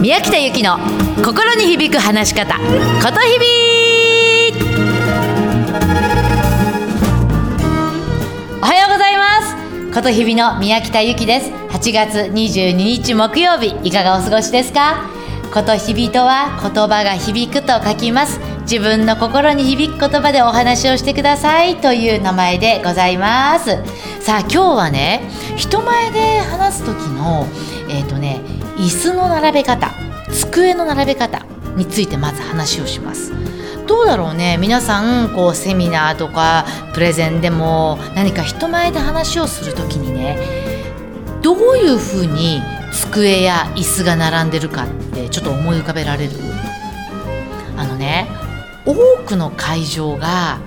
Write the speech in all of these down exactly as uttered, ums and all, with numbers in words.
宮北由紀の心に響く話し方、ことひび。おはようございます。ことひびの宮北由紀です。はちがつにじゅうににち木曜日、いかがお過ごしですか？ことひびとは言葉が響くと書きます。自分の心に響く言葉でお話をしてくださいという名前でございます。さあ今日はね、人前で話す時のえっとね、椅子の並べ方、机の並べ方についてまず話をします。どうだろうね、皆さんこうセミナーとかプレゼンでも何か人前で話をする時にね、どういうふうに机や椅子が並んでるかってちょっと思い浮かべられる？あのね、多くの会場が、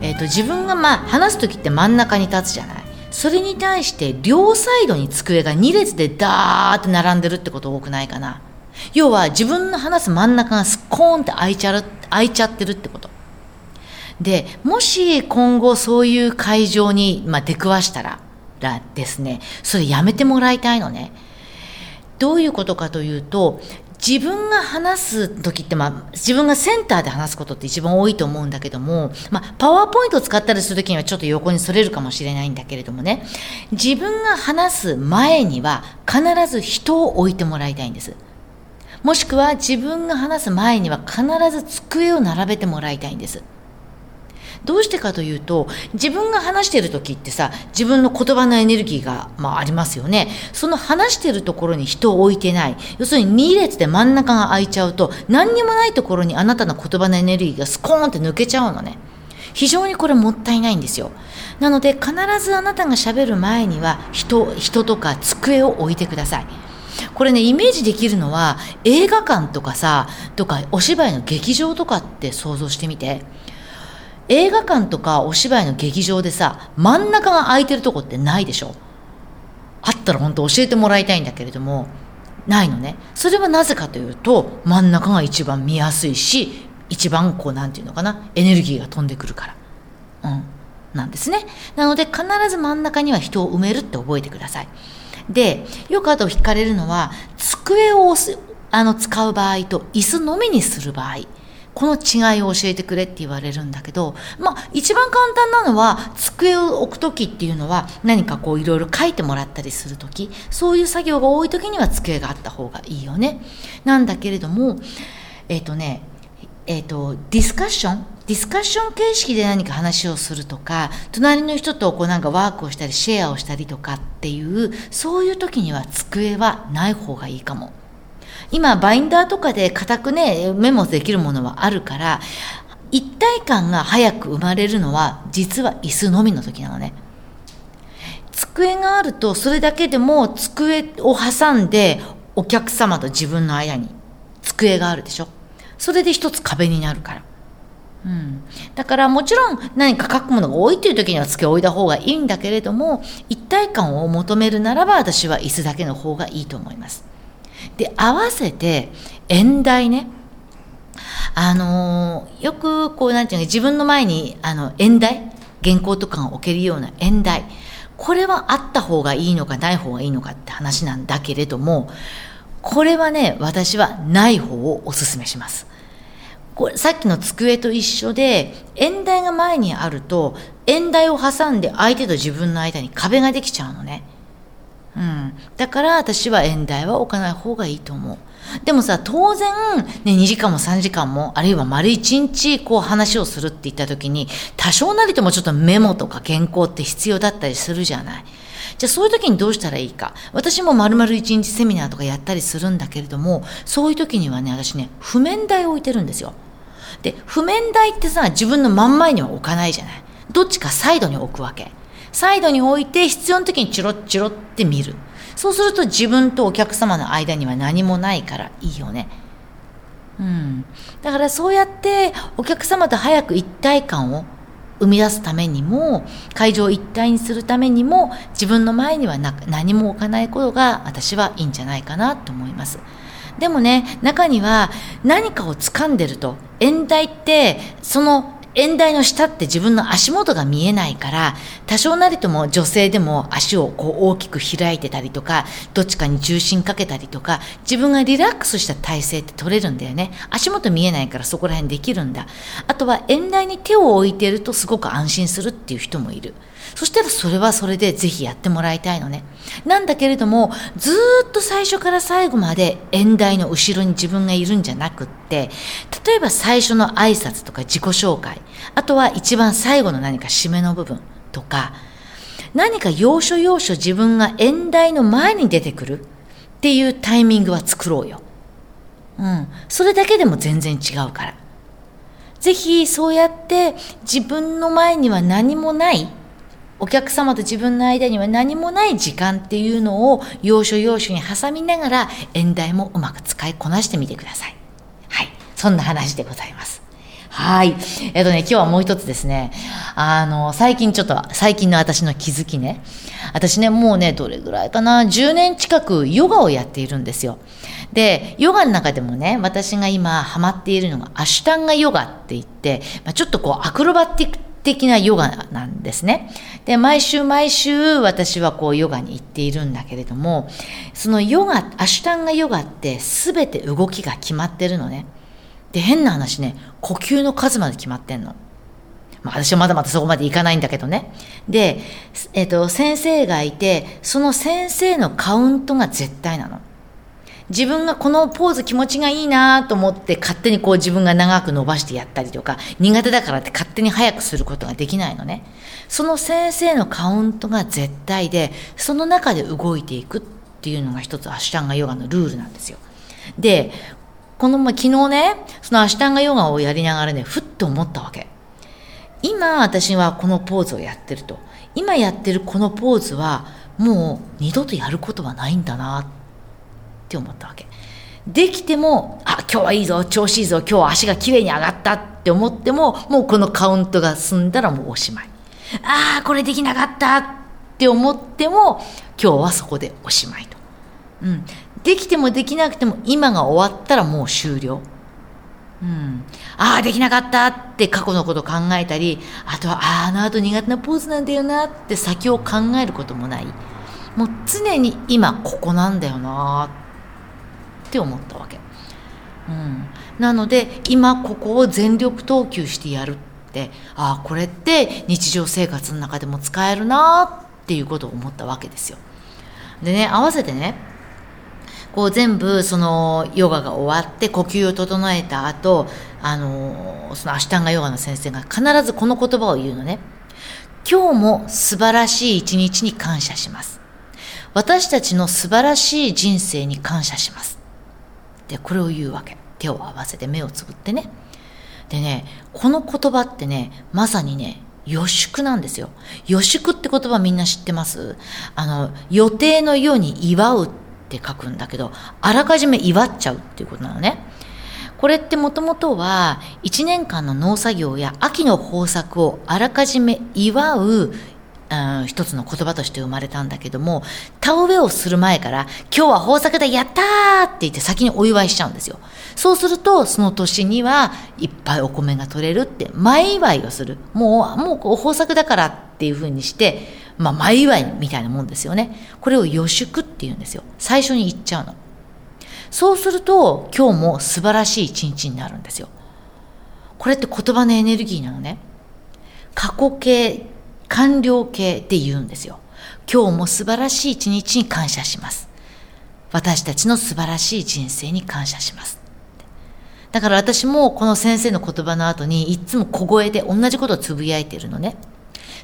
えーと、自分がまあ話す時って真ん中に立つじゃない。それに対して両サイドに机がに列でダーって並んでるってこと多くないかな。要は自分の話す真ん中がスコーンって開いちゃる、開いちゃってるってことで、もし今後そういう会場に、まあ、出くわしたらですね、それやめてもらいたいのね。どういうことかというと、自分が話す時って、まあ、自分がセンターで話すことって一番多いと思うんだけども、まあ、パワーポイントを使ったりする時にはちょっと横にそれるかもしれないんだけれどもね、自分が話す前には必ず人を置いてもらいたいんです。もしくは自分が話す前には必ず机を並べてもらいたいんです。どうしてかというと、自分が話している時ってさ、自分の言葉のエネルギーが、まあ、ありますよね。その話しているところに人を置いてない。要するにに列で真ん中が空いちゃうと、何にもないところにあなたの言葉のエネルギーがスコーンって抜けちゃうのね。非常にこれもったいないんですよ。なので必ずあなたが喋る前には 人, 人とか机を置いてください。これね、イメージできるのは映画館とかさ、とかお芝居の劇場とかって想像してみて。映画館とかお芝居の劇場でさ、真ん中が空いてるとこってないでしょ。あったら本当教えてもらいたいんだけれども、ないのね。それはなぜかというと、真ん中が一番見やすいし、一番こうなんていうのかな、エネルギーが飛んでくるから、うん、なんですね。なので必ず真ん中には人を埋めるって覚えてください。で、よくあと引かれるのは、机をあの使う場合と椅子のみにする場合、この違いを教えてくれって言われるんだけど、まあ一番簡単なのは、机を置くときっていうのは何かこういろいろ書いてもらったりするとき、そういう作業が多いときには机があった方がいいよね。なんだけれども、えっとね、えっとディスカッション、ディスカッション形式で何か話をするとか、隣の人とこうなんかワークをしたりシェアをしたりとかっていう、そういうときには机はない方がいいかも。今バインダーとかで固くね、メモできるものはあるから、一体感が早く生まれるのは実は椅子のみの時なのね。机があるとそれだけでも、机を挟んでお客様と自分の間に机があるでしょ。それで一つ壁になるから、うん、だからもちろん何か書くものが多いという時には机を置いた方がいいんだけれども、一体感を求めるならば私は椅子だけの方がいいと思います。で、合わせて演題ね、あのー、よくこうなんていうの、自分の前にあの演題、原稿とかを置けるような演題、これはあった方がいいのかない方がいいのかって話なんだけれども、これはね、私はない方をおすすめします。これさっきの机と一緒で、演題が前にあると演題を挟んで相手と自分の間に壁ができちゃうのね。うん、だから私は演題は置かない方がいいと思う。でもさ、当然、ね、にじかんもさんじかんも、あるいは丸いちにちこう話をするって言った時に、多少なりともちょっとメモとか原稿って必要だったりするじゃない。じゃあそういう時にどうしたらいいか。私も丸々いちにちセミナーとかやったりするんだけれども、そういう時にはね、私ね、譜面台を置いてるんですよ。で、譜面台ってさ、自分の真ん前には置かないじゃない。どっちかサイドに置くわけ。サイドに置いて必要な時にチロッチロって見る。そうすると自分とお客様の間には何もないからいいよね。うん。だからそうやってお客様と早く一体感を生み出すためにも、会場を一体にするためにも、自分の前にはな何も置かないことが私はいいんじゃないかなと思います。でもね、中には何かを掴んでると、演題ってその演台の下って自分の足元が見えないから、多少なりとも女性でも足をこう大きく開いてたりとか、どっちかに重心かけたりとか、自分がリラックスした体勢って取れるんだよね。足元見えないからそこら辺できるんだ。あとは演台に手を置いているとすごく安心するっていう人もいる。そしたらそれはそれでぜひやってもらいたいのね。なんだけれども、ずーっと最初から最後まで演台の後ろに自分がいるんじゃなくって、例えば最初の挨拶とか自己紹介、あとは一番最後の何か締めの部分とか、何か要所要所自分が演台の前に出てくるっていうタイミングは作ろうよ。うん、それだけでも全然違うから、ぜひそうやって自分の前には何もない、お客様と自分の間には何もない時間っていうのを要所要所に挟みながら演題もうまく使いこなしてみてください。はい、そんな話でございます。はい、えっとね今日はもう一つですね、あの最近ちょっと最近の私の気づきね、私ねもうねどれぐらいかなじゅうねん近くヨガをやっているんですよ。で、ヨガの中でもね、私が今ハマっているのがアシュタンガヨガって言って、まあ、ちょっとこうアクロバティック的なヨガなんですね。で、毎週毎週私はこうヨガに行っているんだけれども、そのヨガ、アシュタンガヨガってすべて動きが決まってるのね。で、変な話ね、呼吸の数まで決まってんの。まあ、私はまだまだそこまでいかないんだけどね。で、えっと、先生がいて、その先生のカウントが絶対なの。自分がこのポーズ気持ちがいいなと思って勝手にこう自分が長く伸ばしてやったりとか、苦手だからって勝手に早くすることができないのね。その先生のカウントが絶対で、その中で動いていくっていうのが一つアシュタンガヨガのルールなんですよ。で、この、ま、昨日ね、そのアシュタンガヨガをやりながらね、ふっと思ったわけ。今私はこのポーズをやってると。今やってるこのポーズはもう二度とやることはないんだなって。って思ったわけで、きてもあ今日はいいぞ、調子いいぞ、今日は足がきれいに上がったって思っても、もうこのカウントが済んだらもうおしまい。ああこれできなかったって思っても今日はそこでおしまいと、うん、できてもできなくても今が終わったらもう終了、うん、ああできなかったって過去のこと考えたり、あとはああのあと苦手なポーズなんだよなって先を考えることもない、もう常に今ここなんだよなってって思ったわけ、うん、なので今ここを全力投球してやるって、ああこれって日常生活の中でも使えるなっていうことを思ったわけですよ。でね、合わせてねこう全部そのヨガが終わって呼吸を整えた後、あのそのアシュタンガヨガの先生が必ずこの言葉を言うのね。今日も素晴らしい一日に感謝します。私たちの素晴らしい人生に感謝します。でこれを言うわけ。手を合わせて目をつぶってね。でね、この言葉ってね、まさにね予祝なんですよ。予祝って言葉みんな知ってます？あの予定のように祝うって書くんだけど、あらかじめ祝っちゃうっていうことなのね。これってもともとはいちねんかんの農作業や秋の豊作をあらかじめ祝ううん、一つの言葉として生まれたんだけども、田植えをする前から今日は豊作だやったーって言って先にお祝いしちゃうんですよ。そうするとその年にはいっぱいお米が取れるって前祝いをする、もうもう豊作だからっていう風にして、まあ、前祝いみたいなもんですよね。これを予祝って言うんですよ。最初に言っちゃうの。そうすると今日も素晴らしい一日になるんですよ。これって言葉のエネルギーなのね。過去形完了形で言うんですよ。今日も素晴らしい一日に感謝します。私たちの素晴らしい人生に感謝します。だから私もこの先生の言葉の後にいつも小声で同じことをつぶやいてるのね。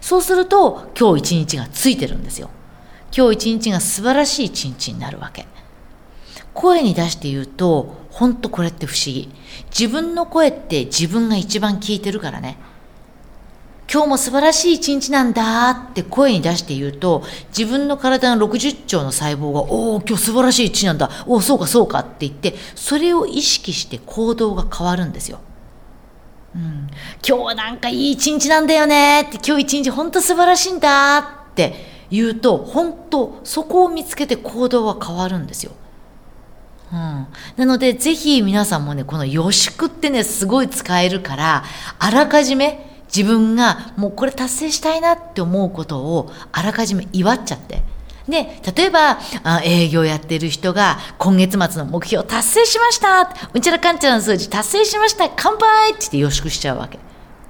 そうすると今日一日がついてるんですよ。今日一日が素晴らしい一日になるわけ。声に出して言うと本当これって不思議。自分の声って自分が一番聞いてるからね。今日も素晴らしい一日なんだって声に出して言うと、自分の体のろくじゅっちょうの細胞が、おお、今日素晴らしい一日なんだ、おお、そうかそうかって言って、それを意識して行動が変わるんですよ。うん、今日はなんかいい一日なんだよねって、今日一日本当素晴らしいんだって言うと、本当そこを見つけて行動は変わるんですよ。うん、なのでぜひ皆さんもね、この予祝ってねすごい使えるから、あらかじめ自分がもうこれ達成したいなって思うことをあらかじめ祝っちゃって、で例えばあ営業やってる人が今月末の目標達成しました、うんちゃらかんちゃらの数字達成しました、乾杯って言って予祝しちゃうわけ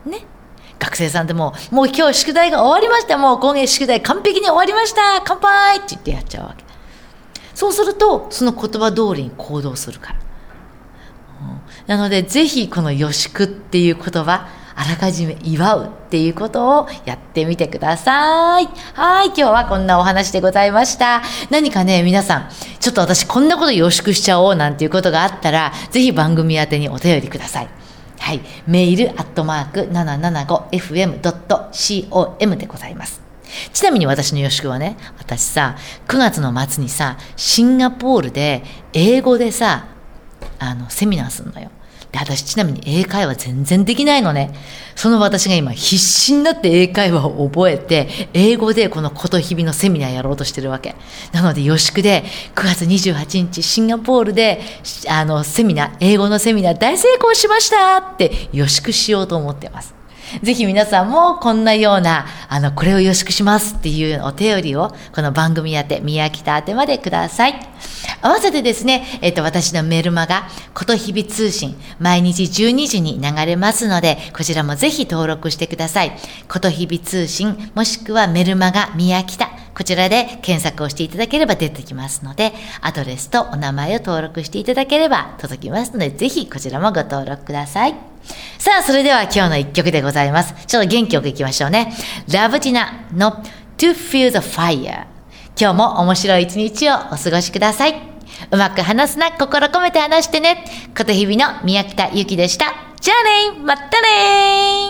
ね。学生さんでももう今日宿題が終わりました、もう今月宿題完璧に終わりました、乾杯って言ってやっちゃうわけ。そうするとその言葉通りに行動するから、うん、なのでぜひこの予祝っていう言葉、あらかじめ祝うっていうことをやってみてください。はい、今日はこんなお話でございました。何かね、皆さん、ちょっと私こんなこと予祝しちゃおうなんていうことがあったら、ぜひ番組宛てにお便りください。はい、メールアットマーク ななななごエフエムドットコム でございます。ちなみに私の予祝はね、私さ、くがつの末にさ、シンガポールで英語でさ、あの、セミナーするのよ。で私ちなみに英会話全然できないのね。その私が今必死になって英会話を覚えて、英語でこのこと日々のセミナーやろうとしてるわけ。なので予祝でくがつにじゅうはちにちシンガポールであのセミナー、英語のセミナー大成功しましたって予祝しようと思ってます。ぜひ皆さんもこんなようなあのこれを予祝しますっていうお手寄りをこの番組宛て、宮北宛てまでください。合わせてですね、えっと私のメルマガこと日々通信、毎日じゅうにじに流れますので、こちらもぜひ登録してください。こと日々通信もしくはメルマガ宮北、こちらで検索をしていただければ出てきますので、アドレスとお名前を登録していただければ届きますので、ぜひこちらもご登録ください。さあ、それでは今日の一曲でございます。ちょっと元気よくいきましょうね。ラブティナの To Feel the Fire。 今日も面白い一日をお過ごしください。うまく話すな、心込めて話してね。こと日々の宮北ゆきでした。じゃあね、またね。